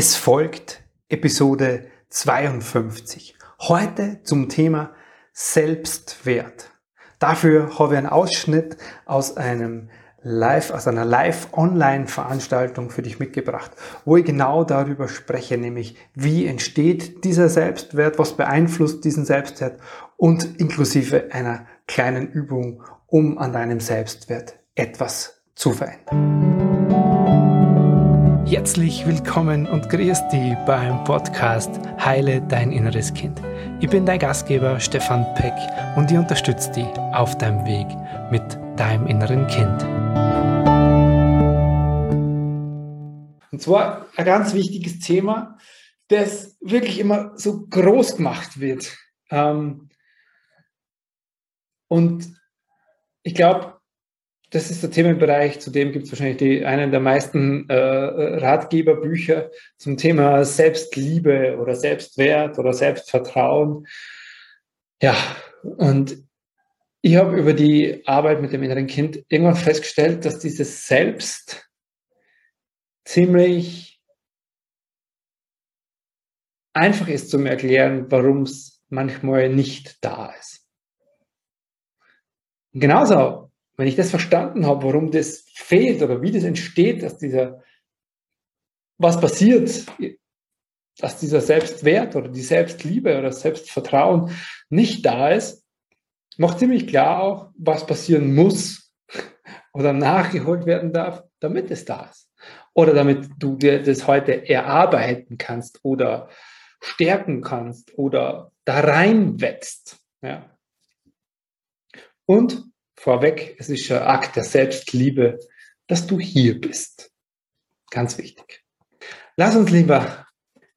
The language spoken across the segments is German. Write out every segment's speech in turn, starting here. Es folgt Episode 52. Heute zum Thema Selbstwert. Dafür habe ich einen Ausschnitt aus einer Live-Online-Veranstaltung für dich mitgebracht, wo ich genau darüber spreche, nämlich wie entsteht dieser Selbstwert, was beeinflusst diesen Selbstwert und inklusive einer kleinen Übung, um an deinem Selbstwert etwas zu verändern. Herzlich willkommen und grüß dich beim Podcast Heile dein inneres Kind. Ich bin dein Gastgeber Stefan Peck und ich unterstütze dich auf deinem Weg mit deinem inneren Kind. Und zwar ein ganz wichtiges Thema, das wirklich immer so groß gemacht wird. Und ich glaube, das ist der Themenbereich, zu dem gibt es wahrscheinlich einen der meisten Ratgeberbücher zum Thema Selbstliebe oder Selbstwert oder Selbstvertrauen. Ja, und ich habe über die Arbeit mit dem inneren Kind irgendwann festgestellt, dass dieses Selbst ziemlich einfach ist zum Erklären, warum es manchmal nicht da ist. Und genauso, wenn ich das verstanden habe, warum das fehlt oder wie das entsteht, was passiert, dass dieser Selbstwert oder die Selbstliebe oder das Selbstvertrauen nicht da ist, macht ziemlich klar auch, was passieren muss oder nachgeholt werden darf, damit es da ist. Oder damit du dir das heute erarbeiten kannst oder stärken kannst oder da reinwächst. Ja. Und vorweg, es ist ein Akt der Selbstliebe, dass du hier bist. Ganz wichtig. Lass uns lieber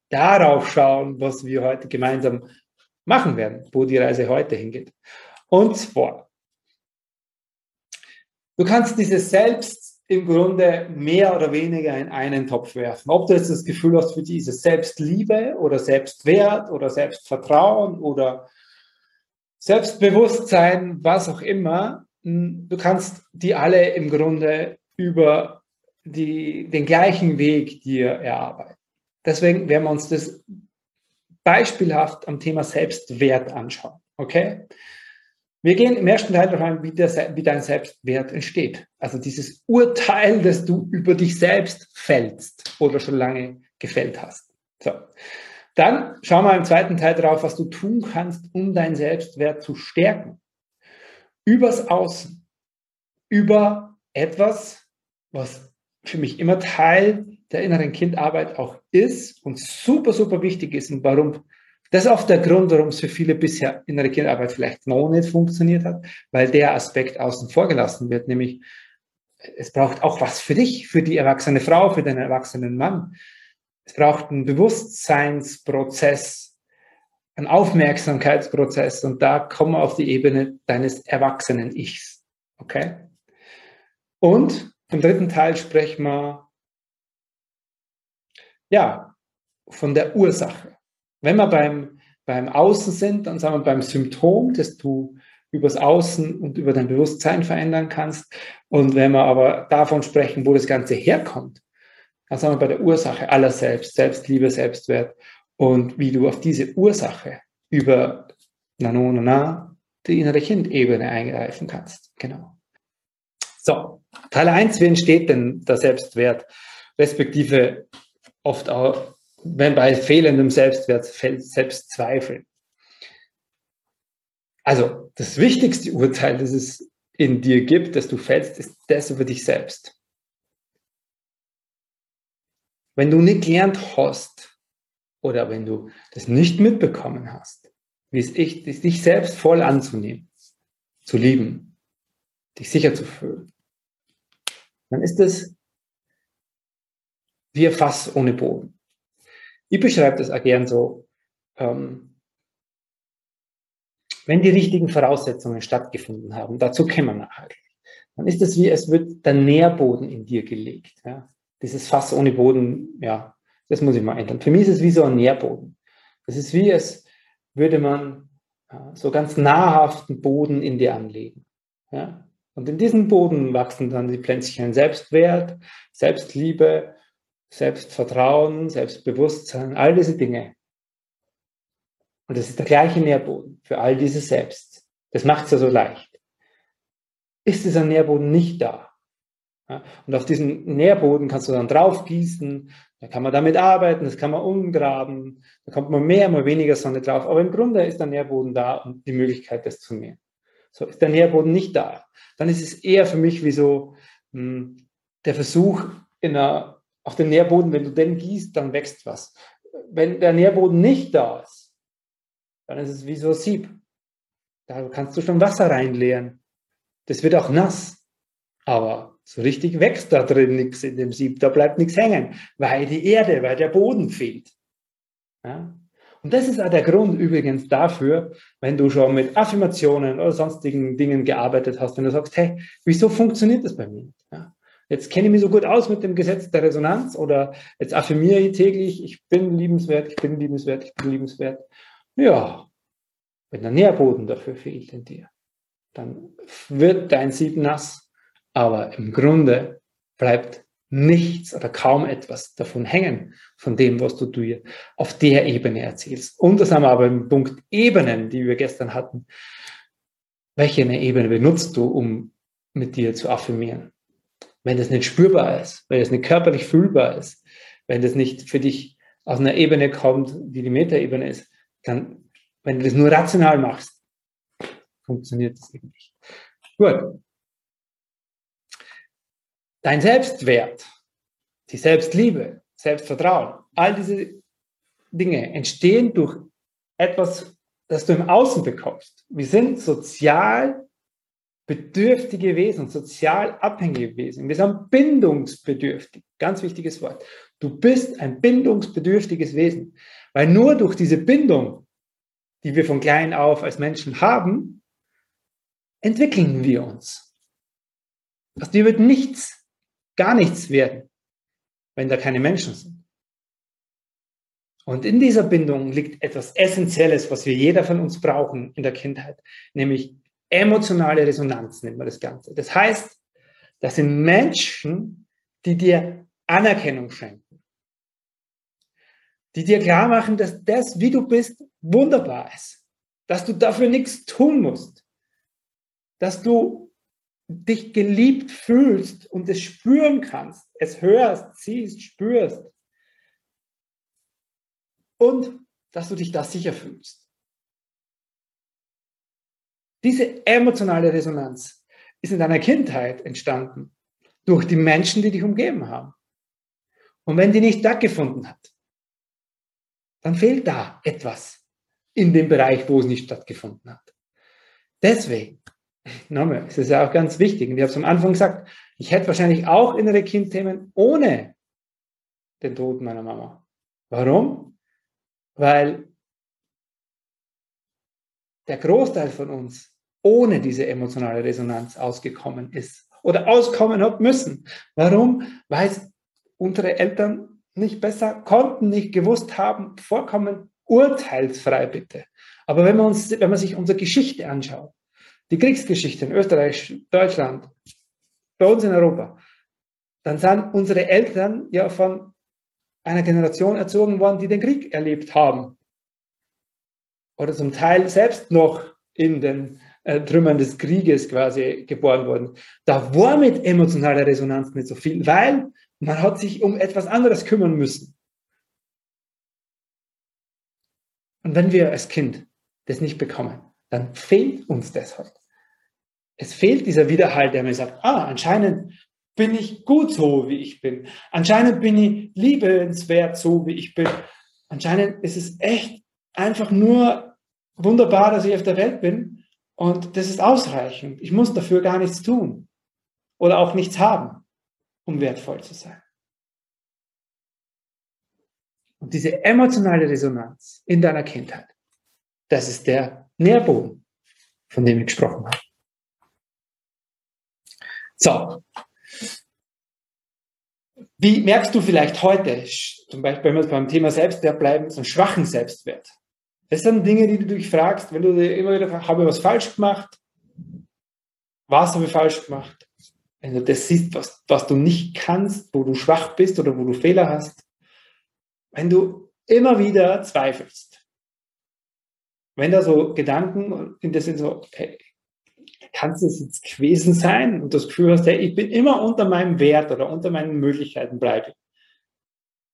darauf schauen, was wir heute gemeinsam machen werden, wo die Reise heute hingeht. Und zwar, du kannst dieses Selbst im Grunde mehr oder weniger in einen Topf werfen. Ob du jetzt das Gefühl hast, für diese Selbstliebe oder Selbstwert oder Selbstvertrauen oder Selbstbewusstsein, was auch immer, du kannst die alle im Grunde über den gleichen Weg dir erarbeiten. Deswegen werden wir uns das beispielhaft am Thema Selbstwert anschauen. Okay? Wir gehen im ersten Teil darauf ein, wie dein Selbstwert entsteht. Also dieses Urteil, das du über dich selbst fällst oder schon lange gefällt hast. So. Dann schauen wir im zweiten Teil darauf, was du tun kannst, um deinen Selbstwert zu stärken. Übers Außen. Über etwas, was für mich immer Teil der inneren Kindarbeit auch ist und super, super wichtig ist und warum. Das ist auch der Grund, warum es für viele bisher innere Kindarbeit vielleicht noch nicht funktioniert hat, weil der Aspekt außen vor gelassen wird, nämlich es braucht auch was für dich, für die erwachsene Frau, für den erwachsenen Mann. Es braucht einen Bewusstseinsprozess, einen Aufmerksamkeitsprozess und da kommen wir auf die Ebene deines erwachsenen Ichs. Okay? Und im dritten Teil sprechen wir von der Ursache. Wenn wir beim Außen sind, dann sind wir beim Symptom, das du übers Außen und über dein Bewusstsein verändern kannst. Und wenn wir aber davon sprechen, wo das Ganze herkommt, dann sind wir bei der Ursache aller Selbstliebe, Selbstwert und wie du auf diese Ursache über die innere Kindebene eingreifen kannst. Genau. So, Teil 1, wie entsteht denn der Selbstwert, respektive oft auch wenn bei fehlendem Selbstwert Selbstzweifel. Also das wichtigste Urteil, das es in dir gibt, das du fällst, ist das über dich selbst. Wenn du nicht gelernt hast oder wenn du das nicht mitbekommen hast, wie es ist, dich selbst voll anzunehmen, zu lieben, dich sicher zu fühlen, dann ist das wie ein Fass ohne Boden. Ich beschreibe das auch gern so, wenn die richtigen Voraussetzungen stattgefunden haben, dazu kommen wir nachher, dann ist es wie, es wird der Nährboden in dir gelegt. Ja? Dieses Fass ohne Boden, ja, das muss ich mal ändern. Für mich ist es wie so ein Nährboden. Das ist wie, es würde man so ganz nahrhaften Boden in dir anlegen. Ja? Und in diesem Boden wachsen dann die Pflänzchen Selbstwert, Selbstliebe, Selbstvertrauen, Selbstbewusstsein, all diese Dinge. Und das ist der gleiche Nährboden für all dieses Selbst. Das macht es ja so leicht. Ist dieser Nährboden nicht da? Ja, und auf diesen Nährboden kannst du dann drauf gießen, da kann man damit arbeiten, das kann man umgraben, da kommt man mehr, mal weniger Sonne drauf. Aber im Grunde ist der Nährboden da und die Möglichkeit, das zu nähren. So, ist der Nährboden nicht da, dann ist es eher für mich wie so der Versuch, auf den Nährboden, wenn du den gießt, dann wächst was. Wenn der Nährboden nicht da ist, dann ist es wie so ein Sieb. Da kannst du schon Wasser reinleeren. Das wird auch nass. Aber so richtig wächst da drin nichts in dem Sieb. Da bleibt nichts hängen, weil die Erde, weil der Boden fehlt. Ja? Und das ist auch der Grund übrigens dafür, wenn du schon mit Affirmationen oder sonstigen Dingen gearbeitet hast, wenn du sagst, hey, wieso funktioniert das bei mir? Ja? Jetzt kenne ich mich so gut aus mit dem Gesetz der Resonanz oder jetzt affirmiere ich täglich, ich bin liebenswert, ich bin liebenswert, ich bin liebenswert. Ja, wenn der Nährboden dafür fehlt in dir, dann wird dein Sieb nass, aber im Grunde bleibt nichts oder kaum etwas davon hängen, von dem, was du dir auf der Ebene erzählst. Und das haben wir aber im Punkt Ebenen, die wir gestern hatten. Welche Ebene benutzt du, um mit dir zu affirmieren? Wenn das nicht spürbar ist, wenn das nicht körperlich fühlbar ist, wenn das nicht für dich aus einer Ebene kommt, die die Metaebene ist, dann, wenn du das nur rational machst, funktioniert das eben nicht. Gut. Dein Selbstwert, die Selbstliebe, Selbstvertrauen, all diese Dinge entstehen durch etwas, das du im Außen bekommst. Wir sind sozial bedürftige Wesen, sozial abhängige Wesen. Wir sind bindungsbedürftig. Ganz wichtiges Wort. Du bist ein bindungsbedürftiges Wesen. Weil nur durch diese Bindung, die wir von klein auf als Menschen haben, entwickeln wir uns. Aus dir wird nichts, gar nichts werden, wenn da keine Menschen sind. Und in dieser Bindung liegt etwas Essentielles, was wir jeder von uns brauchen in der Kindheit, nämlich emotionale Resonanz nennt man das Ganze. Das heißt, das sind Menschen, die dir Anerkennung schenken, die dir klar machen, dass das, wie du bist, wunderbar ist. Dass du dafür nichts tun musst. Dass du dich geliebt fühlst und es spüren kannst, es hörst, siehst, spürst. Und dass du dich da sicher fühlst. Diese emotionale Resonanz ist in deiner Kindheit entstanden durch die Menschen, die dich umgeben haben. Und wenn die nicht stattgefunden hat, dann fehlt da etwas in dem Bereich, wo es nicht stattgefunden hat. Deswegen, nochmal, es ist ja auch ganz wichtig, und ich habe es am Anfang gesagt, ich hätte wahrscheinlich auch innere Kindthemen ohne den Tod meiner Mama. Warum? Weil der Großteil von uns ohne diese emotionale Resonanz ausgekommen ist oder auskommen hat müssen. Warum? Weil es unsere Eltern nicht besser konnten, nicht gewusst haben, vollkommen urteilsfrei bitte. Aber wenn man sich unsere Geschichte anschaut, die Kriegsgeschichte in Österreich, Deutschland, bei uns in Europa, dann sind unsere Eltern ja von einer Generation erzogen worden, die den Krieg erlebt haben. Oder zum Teil selbst noch in den Trümmern des Krieges quasi geboren wurden. Da war mit emotionaler Resonanz nicht so viel, weil man hat sich um etwas anderes kümmern müssen. Und wenn wir als Kind das nicht bekommen, dann fehlt uns das halt. Es fehlt dieser Widerhall, der mir sagt, anscheinend bin ich gut so, wie ich bin. Anscheinend bin ich liebenswert so, wie ich bin. Anscheinend ist es echt einfach nur wunderbar, dass ich auf der Welt bin. Und das ist ausreichend. Ich muss dafür gar nichts tun. Oder auch nichts haben, um wertvoll zu sein. Und diese emotionale Resonanz in deiner Kindheit, das ist der Nährboden, von dem ich gesprochen habe. So, wie merkst du vielleicht heute, zum Beispiel, wenn wir beim Thema Selbstwert bleiben, so einen schwachen Selbstwert? Das sind Dinge, die du dich fragst, wenn du dir immer wieder fragst, habe ich was falsch gemacht? Was habe ich falsch gemacht? Wenn du das siehst, was du nicht kannst, wo du schwach bist oder wo du Fehler hast, wenn du immer wieder zweifelst, wenn da so Gedanken in das sind so, hey, kann es jetzt gewesen sein und das Gefühl hast, hey, ich bin immer unter meinem Wert oder unter meinen Möglichkeiten bleibe.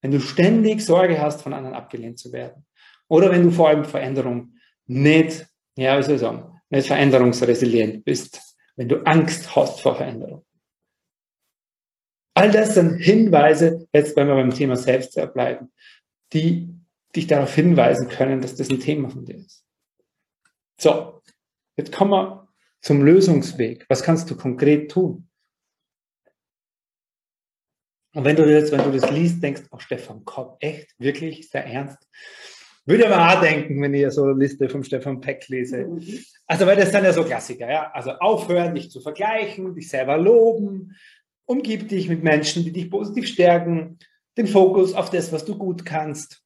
Wenn du ständig Sorge hast, von anderen abgelehnt zu werden. Oder wenn du vor allem Veränderung nicht, ja, wie soll ich sagen, nicht veränderungsresilient bist. Wenn du Angst hast vor Veränderung. All das sind Hinweise, jetzt wenn wir beim Thema Selbstwert bleiben, die dich darauf hinweisen können, dass das ein Thema von dir ist. So, jetzt kommen wir zum Lösungsweg. Was kannst du konkret tun? Und wenn du das liest, denkst du, oh Stefan Kopp, echt, wirklich, sehr ernst? Würde aber auch denken, wenn ich ja so eine Liste von Stefan Peck lese. Also, weil das sind ja so Klassiker, ja. Also aufhören, dich zu vergleichen, dich selber loben, umgib dich mit Menschen, die dich positiv stärken, den Fokus auf das, was du gut kannst.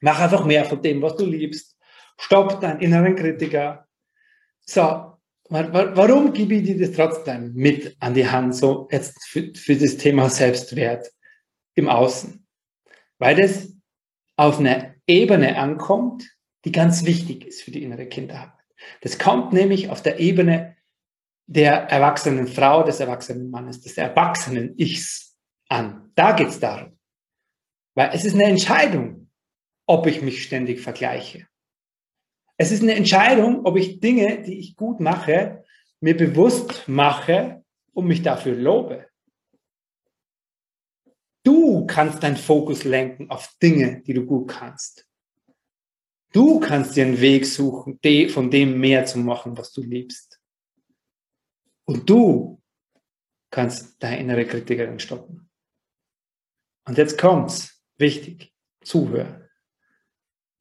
Mach einfach mehr von dem, was du liebst. Stopp deinen inneren Kritiker. So, warum gebe ich dir das trotzdem mit an die Hand, so jetzt für das Thema Selbstwert im Außen? Weil das auf eine Ebene ankommt, die ganz wichtig ist für die innere Kinderarbeit. Das kommt nämlich auf der Ebene der erwachsenen Frau, des erwachsenen Mannes, des erwachsenen Ichs an. Da geht es darum. Weil es ist eine Entscheidung, ob ich mich ständig vergleiche. Es ist eine Entscheidung, ob ich Dinge, die ich gut mache, mir bewusst mache und mich dafür lobe. Du kannst deinen Fokus lenken auf Dinge, die du gut kannst. Du kannst dir einen Weg suchen, von dem mehr zu machen, was du liebst. Und du kannst deine innere Kritikerin stoppen. Und jetzt kommt's. Wichtig. Zuhören.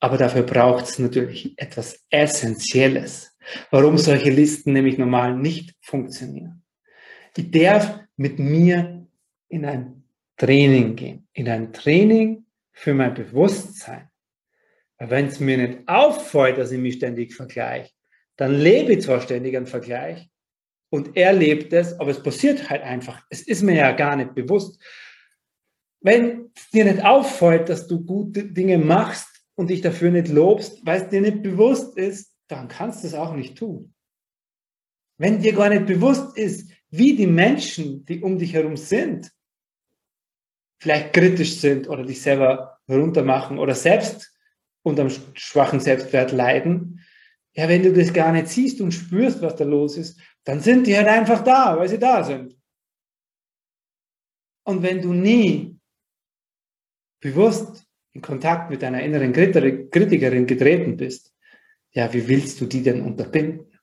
Aber dafür braucht's natürlich etwas Essentielles. Warum solche Listen nämlich normal nicht funktionieren. Ich darf mit mir in ein Training gehen. In ein Training für mein Bewusstsein. Weil wenn es mir nicht auffällt, dass ich mich ständig vergleiche, dann lebe ich zwar ständig einen Vergleich und er lebt es, aber es passiert halt einfach. Es ist mir ja gar nicht bewusst. Wenn es dir nicht auffällt, dass du gute Dinge machst und dich dafür nicht lobst, weil es dir nicht bewusst ist, dann kannst du es auch nicht tun. Wenn dir gar nicht bewusst ist, wie die Menschen, die um dich herum sind, vielleicht kritisch sind oder dich selber runtermachen oder selbst unter einem schwachen Selbstwert leiden, ja, wenn du das gar nicht siehst und spürst, was da los ist, dann sind die halt einfach da, weil sie da sind. Und wenn du nie bewusst in Kontakt mit deiner inneren Kritikerin getreten bist, ja, wie willst du die denn unterbinden?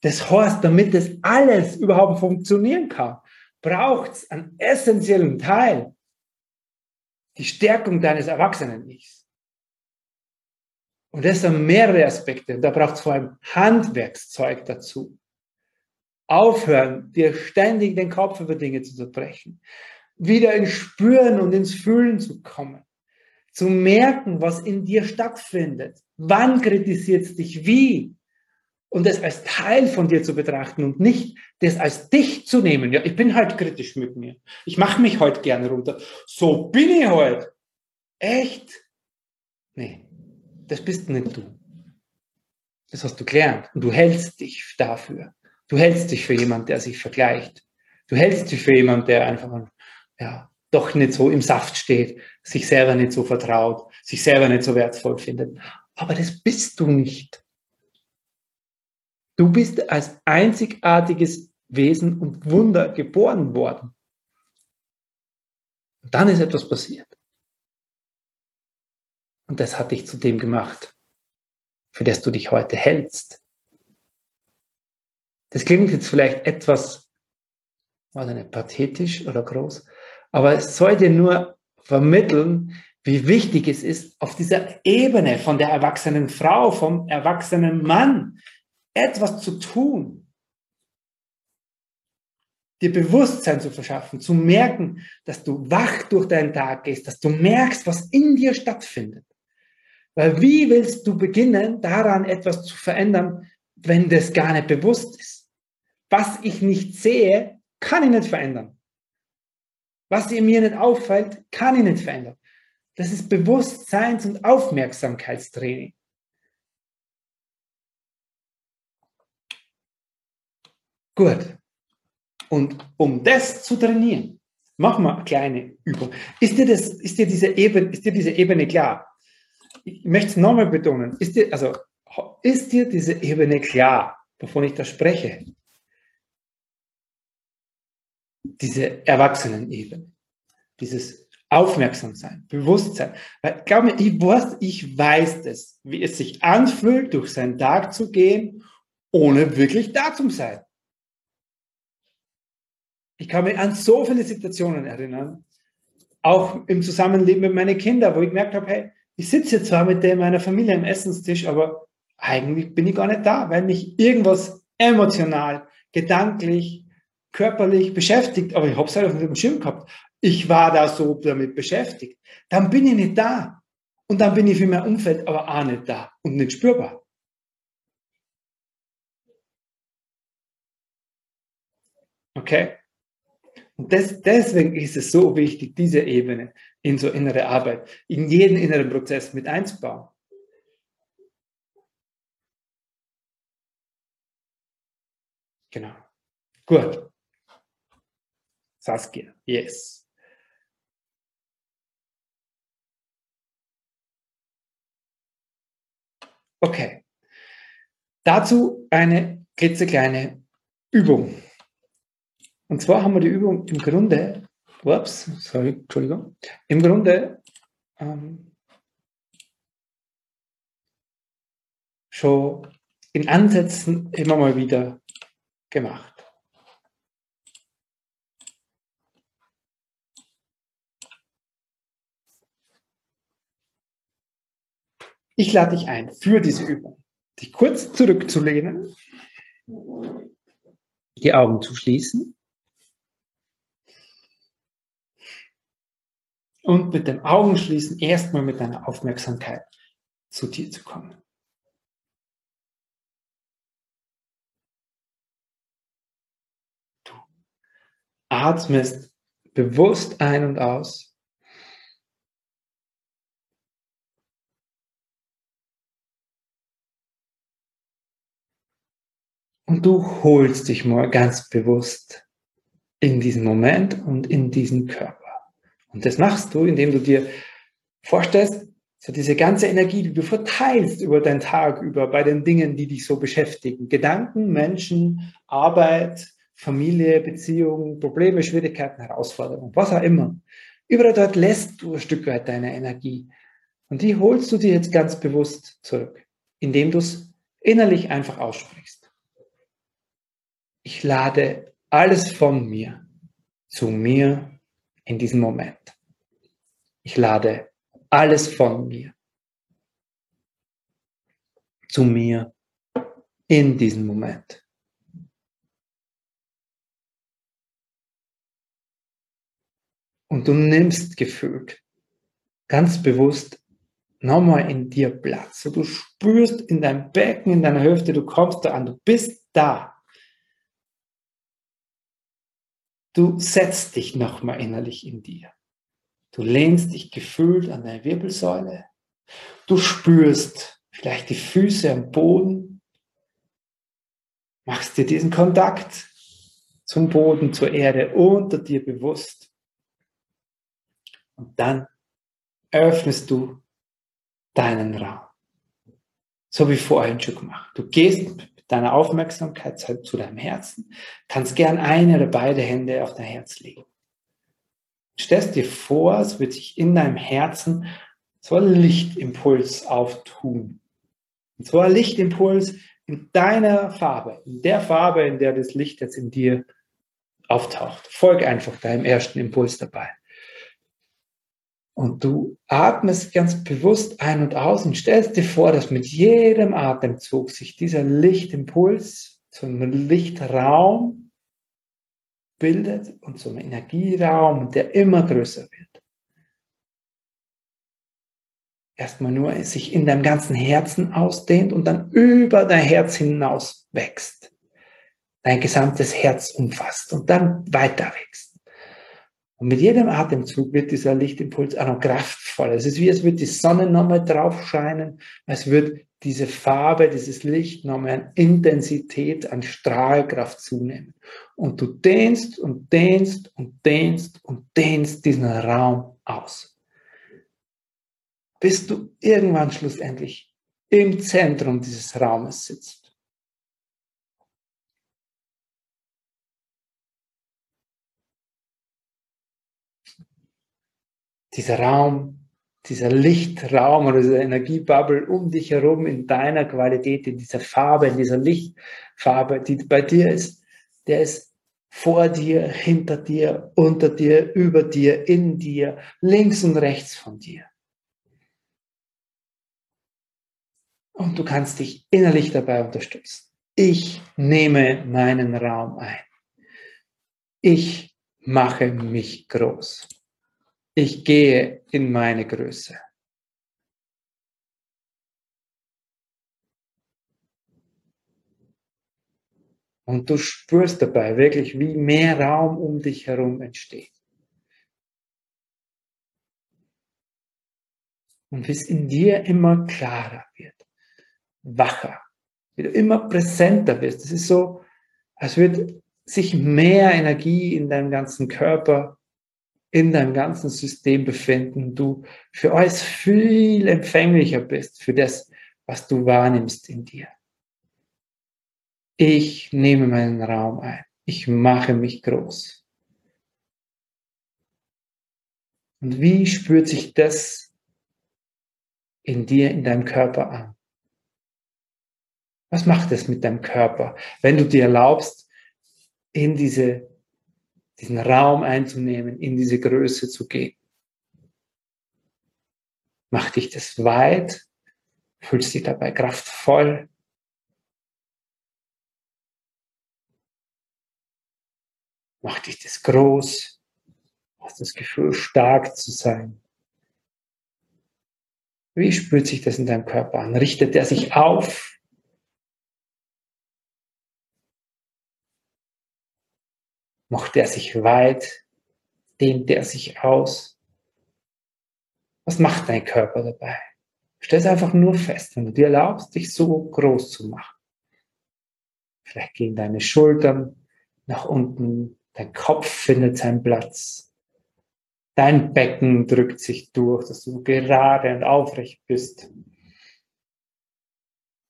Das heißt, damit das alles überhaupt funktionieren kann, braucht es einen essentiellen Teil, die Stärkung deines Erwachsenen-Ichs. Und das sind mehrere Aspekte. Da braucht es vor allem Handwerkszeug dazu. Aufhören, dir ständig den Kopf über Dinge zu zerbrechen. Wieder ins Spüren und ins Fühlen zu kommen. Zu merken, was in dir stattfindet. Wann kritisiert es dich, wie? Und das als Teil von dir zu betrachten und nicht das als dich zu nehmen. Ja, ich bin halt kritisch mit mir. Ich mache mich halt gerne runter. So bin ich halt. Echt? Nee, das bist nicht du. Das hast du gelernt. Und du hältst dich dafür. Du hältst dich für jemanden, der sich vergleicht. Du hältst dich für jemanden, der einfach ja, doch nicht so im Saft steht, sich selber nicht so vertraut, sich selber nicht so wertvoll findet. Aber das bist du nicht. Du bist als einzigartiges Wesen und Wunder geboren worden. Und dann ist etwas passiert. Und das hat dich zu dem gemacht, für das du dich heute hältst. Das klingt jetzt vielleicht etwas, also nicht pathetisch oder groß, aber es soll dir nur vermitteln, wie wichtig es ist, auf dieser Ebene von der erwachsenen Frau, vom erwachsenen Mann, etwas zu tun, dir Bewusstsein zu verschaffen, zu merken, dass du wach durch deinen Tag gehst, dass du merkst, was in dir stattfindet. Weil wie willst du beginnen, daran etwas zu verändern, wenn das gar nicht bewusst ist? Was ich nicht sehe, kann ich nicht verändern. Was in mir nicht auffällt, kann ich nicht verändern. Das ist Bewusstseins- und Aufmerksamkeitstraining. Gut. Und um das zu trainieren, machen wir eine kleine Übung. Ist dir diese Ebene klar? Ich möchte es nochmal betonen. Ist dir diese Ebene klar, wovon ich da spreche? Diese Erwachsenenebene, dieses Aufmerksamsein, Bewusstsein. Weil, glaub mir, ich weiß das, wie es sich anfühlt, durch seinen Tag zu gehen, ohne wirklich da zu sein. Ich kann mich an so viele Situationen erinnern, auch im Zusammenleben mit meinen Kindern, wo ich gemerkt habe, hey, ich sitze jetzt zwar mit meiner Familie am Essenstisch, aber eigentlich bin ich gar nicht da, weil mich irgendwas emotional, gedanklich, körperlich beschäftigt, aber ich habe es halt auf dem Schirm gehabt. Ich war da so damit beschäftigt. Dann bin ich nicht da. Und dann bin ich für mein Umfeld aber auch nicht da und nicht spürbar. Okay? Und deswegen ist es so wichtig, diese Ebene in so innere Arbeit, in jeden inneren Prozess mit einzubauen. Genau. Gut. Saskia, yes. Okay. Dazu eine klitzekleine Übung. Und zwar haben wir die Übung im Grunde, schon in Ansätzen immer mal wieder gemacht. Ich lade dich ein, für diese Übung, dich kurz zurückzulehnen, die Augen zu schließen und mit dem Augenschließen erstmal mit deiner Aufmerksamkeit zu dir zu kommen. Du atmest bewusst ein und aus. Und du holst dich mal ganz bewusst in diesen Moment und in diesen Körper. Und das machst du, indem du dir vorstellst, so diese ganze Energie, die du verteilst über deinen Tag, über bei den Dingen, die dich so beschäftigen. Gedanken, Menschen, Arbeit, Familie, Beziehungen, Probleme, Schwierigkeiten, Herausforderungen, was auch immer. Überall dort lässt du ein Stück weit deine Energie. Und die holst du dir jetzt ganz bewusst zurück, indem du es innerlich einfach aussprichst. Ich lade alles von mir zu mir in diesem Moment. Ich lade alles von mir zu mir in diesem Moment. Und du nimmst gefühlt ganz bewusst nochmal in dir Platz. So, du spürst in deinem Becken, in deiner Hüfte, du kommst da an, du bist da. Du setzt dich nochmal innerlich in dir. Du lehnst dich gefühlt an deine Wirbelsäule. Du spürst vielleicht die Füße am Boden. Machst dir diesen Kontakt zum Boden, zur Erde unter dir bewusst. Und dann öffnest du deinen Raum. So wie vorhin schon gemacht. Du gehst deiner Aufmerksamkeit zu deinem Herzen, kannst gern eine oder beide Hände auf dein Herz legen. Stellst dir vor, es wird sich in deinem Herzen so ein Lichtimpuls auftun. Und so ein Lichtimpuls in deiner Farbe, in der Farbe, in der das Licht jetzt in dir auftaucht. Folg einfach deinem ersten Impuls dabei. Und du atmest ganz bewusst ein und aus und stellst dir vor, dass mit jedem Atemzug sich dieser Lichtimpuls zu einem Lichtraum bildet und zu einem Energieraum, der immer größer wird. Erstmal nur sich in deinem ganzen Herzen ausdehnt und dann über dein Herz hinaus wächst. dein gesamtes Herz umfasst und dann weiter wächst. Und mit jedem Atemzug wird dieser Lichtimpuls auch noch kraftvoller. Es ist wie, als würde die Sonne nochmal drauf scheinen, als würde diese Farbe, dieses Licht nochmal an Intensität, an Strahlkraft zunehmen. Und du dehnst und dehnst und dehnst und dehnst diesen Raum aus. Bis du irgendwann schlussendlich im Zentrum dieses Raumes sitzt. Dieser Raum, dieser Lichtraum oder diese Energiebubble um dich herum in deiner Qualität, in dieser Farbe, in dieser Lichtfarbe, die bei dir ist, der ist vor dir, hinter dir, unter dir, über dir, in dir, links und rechts von dir. Und du kannst dich innerlich dabei unterstützen. Ich nehme meinen Raum ein. Ich mache mich groß. Ich gehe in meine Größe. Und du spürst dabei wirklich, wie mehr Raum um dich herum entsteht. Und wie es in dir immer klarer wird, wacher, wie du immer präsenter wirst. Es ist so, als würde sich mehr Energie in deinem ganzen Körper, in deinem ganzen System befinden, du für alles viel empfänglicher bist, für das, was du wahrnimmst in dir. Ich nehme meinen Raum ein. Ich mache mich groß. Und wie spürt sich das in dir, in deinem Körper an? Was macht es mit deinem Körper, wenn du dir erlaubst, in diesen Raum einzunehmen, in diese Größe zu gehen? Mach dich das weit, fühlst dich dabei kraftvoll. Mach dich das groß, hast das Gefühl, stark zu sein. Wie spürt sich das in deinem Körper an? Richtet er sich auf? Macht er sich weit? Dehnt er sich aus? Was macht dein Körper dabei? Stell es einfach nur fest, wenn du dir erlaubst, dich so groß zu machen. Vielleicht gehen deine Schultern nach unten, dein Kopf findet seinen Platz, dein Becken drückt sich durch, dass du gerade und aufrecht bist. Du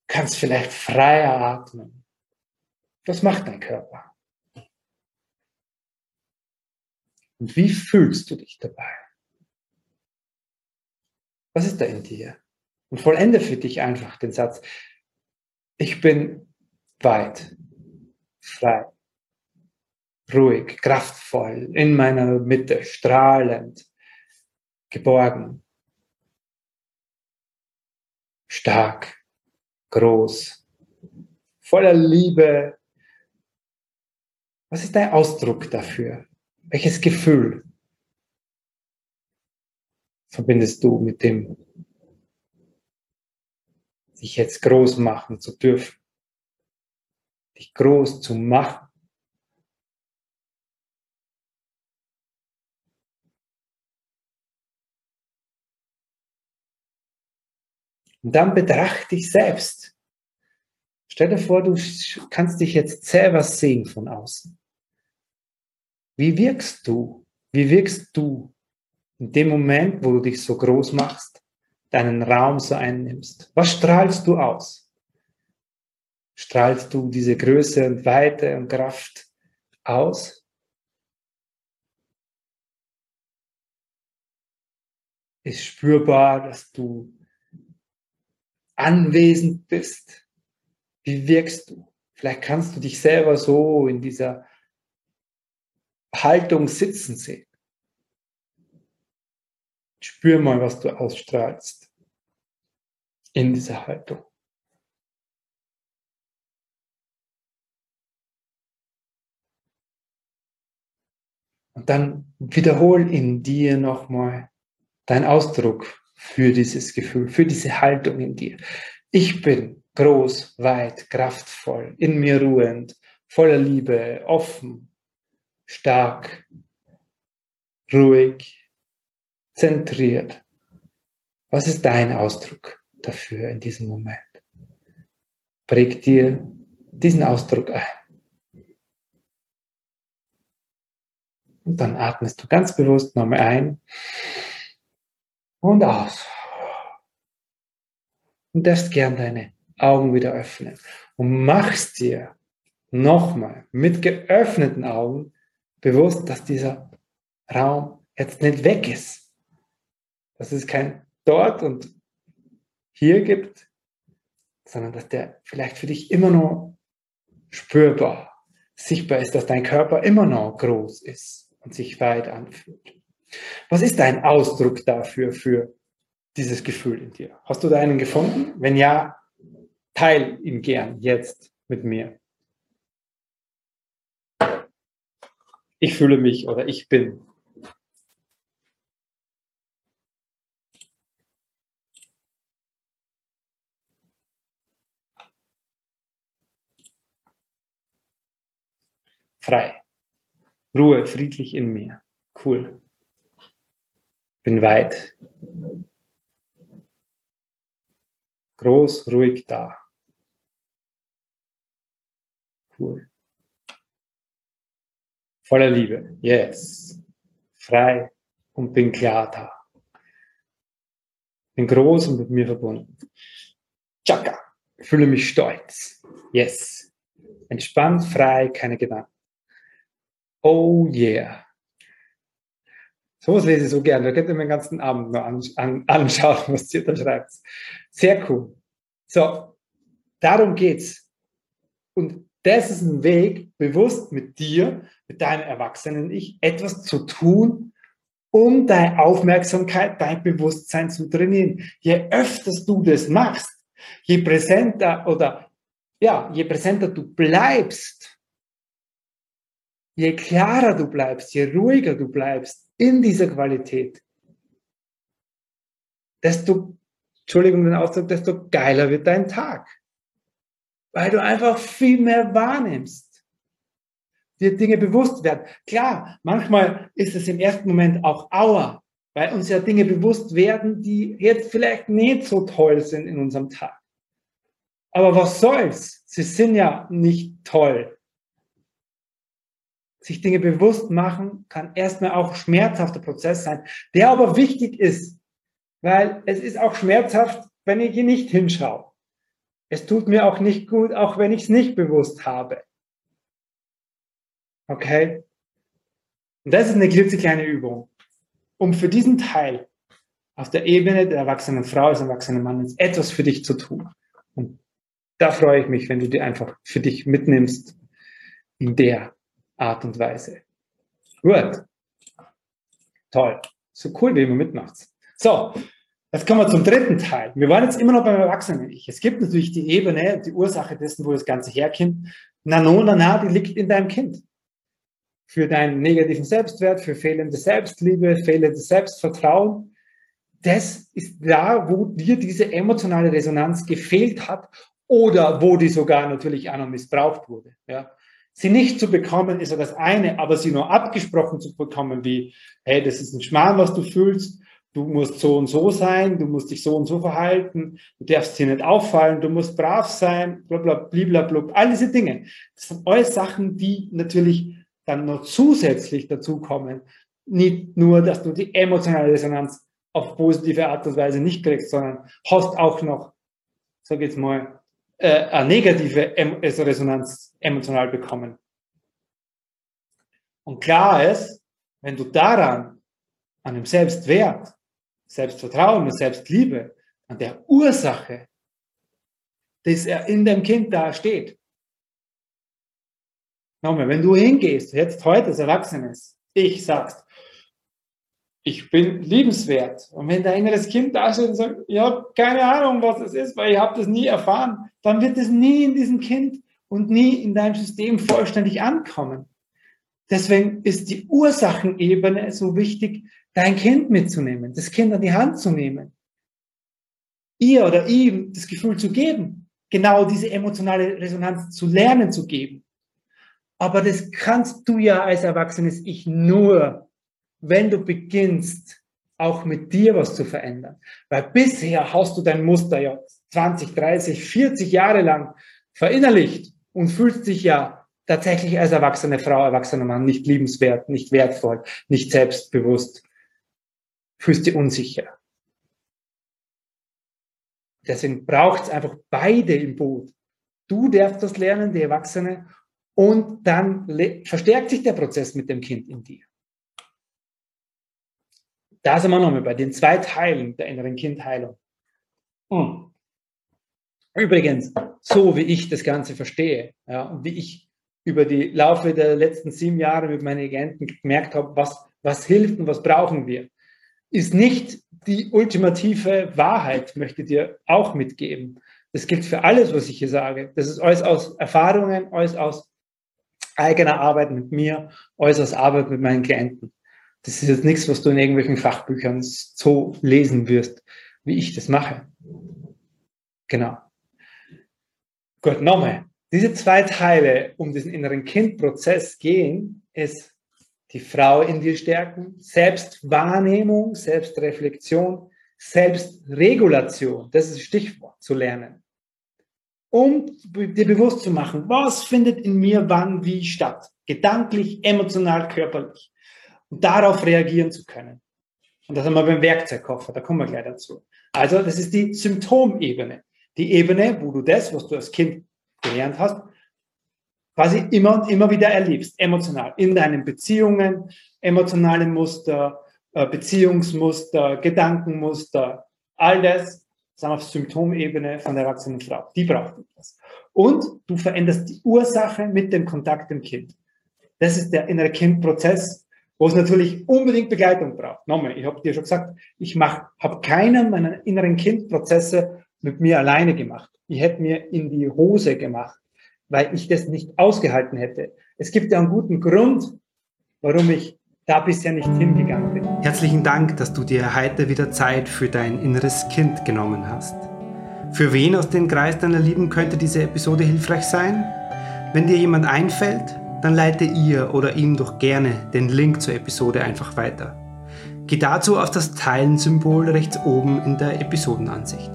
kannst vielleicht freier atmen. Was macht dein Körper? Und wie fühlst du dich dabei? Was ist da in dir? Und vollende für dich einfach den Satz: Ich bin weit, frei, ruhig, kraftvoll, in meiner Mitte, strahlend, geborgen, stark, groß, voller Liebe. Was ist dein Ausdruck dafür? Welches Gefühl verbindest du mit dem, dich jetzt groß machen zu dürfen, dich groß zu machen? Und dann betrachte dich selbst. Stell dir vor, du kannst dich jetzt selber sehen von außen. Wie wirkst du? Wie wirkst du in dem Moment, wo du dich so groß machst, deinen Raum so einnimmst? Was strahlst du aus? Strahlst du diese Größe und Weite und Kraft aus? Ist spürbar, dass du anwesend bist? Wie wirkst du? Vielleicht kannst du dich selber so in dieser Haltung sitzen sehen. Spür mal, was du ausstrahlst in dieser Haltung. Und dann wiederhol in dir nochmal deinen Ausdruck für dieses Gefühl, für diese Haltung in dir. Ich bin groß, weit, kraftvoll, in mir ruhend, voller Liebe, offen, stark, ruhig, zentriert. Was ist dein Ausdruck dafür in diesem Moment? Präg dir diesen Ausdruck ein. Und dann atmest du ganz bewusst nochmal ein und aus. Und darfst gern deine Augen wieder öffnen. Und machst dir nochmal mit geöffneten Augen bewusst, dass dieser Raum jetzt nicht weg ist. Dass es kein dort und hier gibt, sondern dass der vielleicht für dich immer noch spürbar, sichtbar ist, dass dein Körper immer noch groß ist und sich weit anfühlt. Was ist dein Ausdruck dafür, für dieses Gefühl in dir? Hast du da einen gefunden? Wenn ja, teile ihn gern jetzt mit mir. Ich fühle mich oder ich bin. Frei. Ruhe, friedlich in mir. Cool. Bin weit. Groß, ruhig da. Cool. Voller Liebe. Yes. Frei und bin klar da. Bin groß und mit mir verbunden. Chaka. Fühle mich stolz. Yes. Entspannt, frei, keine Gedanken. Oh yeah. Sowas lese ich so gerne. Da könnt ihr mir den ganzen Abend noch anschauen, was ihr da schreibt. Sehr cool. So, darum geht's. Und das ist ein Weg, bewusst mit dir, mit deinem Erwachsenen-Ich, etwas zu tun, um deine Aufmerksamkeit, dein Bewusstsein zu trainieren. Je öfter du das machst, je präsenter du bleibst, je klarer du bleibst, je ruhiger du bleibst in dieser Qualität, desto geiler wird dein Tag. Weil du einfach viel mehr wahrnimmst, dir Dinge bewusst werden. Klar, manchmal ist es im ersten Moment auch Aua, weil uns ja Dinge bewusst werden, die jetzt vielleicht nicht so toll sind in unserem Tag. Aber was soll's? Sie sind ja nicht toll. Sich Dinge bewusst machen kann erstmal auch schmerzhafter Prozess sein, der aber wichtig ist, weil es ist auch schmerzhaft, wenn ich hier nicht hinschaue. Es tut mir auch nicht gut, auch wenn ich es nicht bewusst habe. Okay? Und das ist eine klitzekleine Übung, um für diesen Teil auf der Ebene der erwachsenen Frau, des erwachsenen Mannes etwas für dich zu tun. Und da freue ich mich, wenn du dir einfach für dich mitnimmst in der Art und Weise. Gut. Toll. So cool, wie ihr mitmacht. So. Jetzt kommen wir zum dritten Teil. Wir waren jetzt immer noch beim Erwachsenen-Ich. Es gibt natürlich die Ebene, die Ursache dessen, wo das Ganze herkommt. Die liegt in deinem Kind. Für deinen negativen Selbstwert, für fehlende Selbstliebe, fehlendes Selbstvertrauen. Das ist da, wo dir diese emotionale Resonanz gefehlt hat oder wo die sogar natürlich auch noch missbraucht wurde. Ja. Sie nicht zu bekommen ist ja das eine, aber sie nur abgesprochen zu bekommen wie, hey, das ist ein Schmarrn, was du fühlst. Du musst so und so sein, du musst dich so und so verhalten, du darfst hier nicht auffallen, du musst brav sein, blablabla, all diese Dinge. Das sind alles Sachen, die natürlich dann noch zusätzlich dazukommen. Nicht nur, dass du die emotionale Resonanz auf positive Art und Weise nicht kriegst, sondern hast auch noch, sag jetzt mal, eine negative Resonanz emotional bekommen. Und klar ist, wenn du daran, an dem Selbstwert, Selbstvertrauen und Selbstliebe, an der Ursache, dass er in dem Kind da steht. Nochmal, wenn du hingehst, jetzt heute als Erwachsenes, ich sagst, ich bin liebenswert. Und wenn dein inneres Kind da steht und sagt, ich habe keine Ahnung, was es ist, weil ich habe das nie erfahren, dann wird es nie in diesem Kind und nie in deinem System vollständig ankommen. Deswegen ist die Ursachenebene so wichtig, dein Kind mitzunehmen, das Kind an die Hand zu nehmen, ihr oder ihm das Gefühl zu geben, genau diese emotionale Resonanz zu lernen zu geben. Aber das kannst du ja als erwachsenes Ich nur, wenn du beginnst, auch mit dir was zu verändern. Weil bisher hast du dein Muster ja 20, 30, 40 Jahre lang verinnerlicht und fühlst dich ja tatsächlich als erwachsene Frau, erwachsener Mann nicht liebenswert, nicht wertvoll, nicht selbstbewusst. Fühlst dich unsicher. Deswegen braucht es einfach beide im Boot. Du darfst das lernen, die Erwachsene, und dann verstärkt sich der Prozess mit dem Kind in dir. Da sind wir nochmal bei den 2 Teilen der inneren Kindheilung. Übrigens, so wie ich das Ganze verstehe, ja, und wie ich über die Laufe der letzten 7 Jahre mit meinen Klienten gemerkt habe, was hilft und was brauchen wir, ist nicht die ultimative Wahrheit, möchte ich dir auch mitgeben. Das gilt für alles, was ich hier sage. Das ist alles aus Erfahrungen, alles aus eigener Arbeit mit mir, alles aus Arbeit mit meinen Klienten. Das ist jetzt nichts, was du in irgendwelchen Fachbüchern so lesen wirst, wie ich das mache. Genau. Gut, nochmal. Diese 2 Teile um diesen inneren Kindprozess gehen, ist die Frau in dir stärken, Selbstwahrnehmung, Selbstreflexion, Selbstregulation, das ist das Stichwort, zu lernen. Um dir bewusst zu machen, was findet in mir wann wie statt, gedanklich, emotional, körperlich. Und darauf reagieren zu können. Und das haben wir beim Werkzeugkoffer, da kommen wir gleich dazu. Also das ist die Symptomebene. Die Ebene, wo du das, was du als Kind gelernt hast, quasi immer und immer wieder erlebst, emotional, in deinen Beziehungen, emotionale Muster, Beziehungsmuster, Gedankenmuster, all das ist auf Symptomebene von der erwachsenen Frau. Die braucht etwas. Und du veränderst die Ursache mit dem Kontakt dem Kind. Das ist der innere Kindprozess, wo es natürlich unbedingt Begleitung braucht. Nochmal, ich habe dir schon gesagt, ich habe keinen meiner inneren Kindprozesse mit mir alleine gemacht. Ich hätte mir in die Hose gemacht, weil ich das nicht ausgehalten hätte. Es gibt ja einen guten Grund, warum ich da bisher nicht hingegangen bin. Herzlichen Dank, dass du dir heute wieder Zeit für dein inneres Kind genommen hast. Für wen aus dem Kreis deiner Lieben könnte diese Episode hilfreich sein? Wenn dir jemand einfällt, dann leite ihr oder ihm doch gerne den Link zur Episode einfach weiter. Geh dazu auf das Teilen-Symbol rechts oben in der Episodenansicht.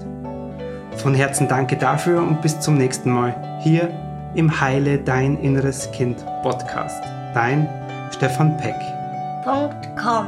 Von Herzen danke dafür und bis zum nächsten Mal hier im Heile dein inneres Kind Podcast. Dein Stefan Peck.com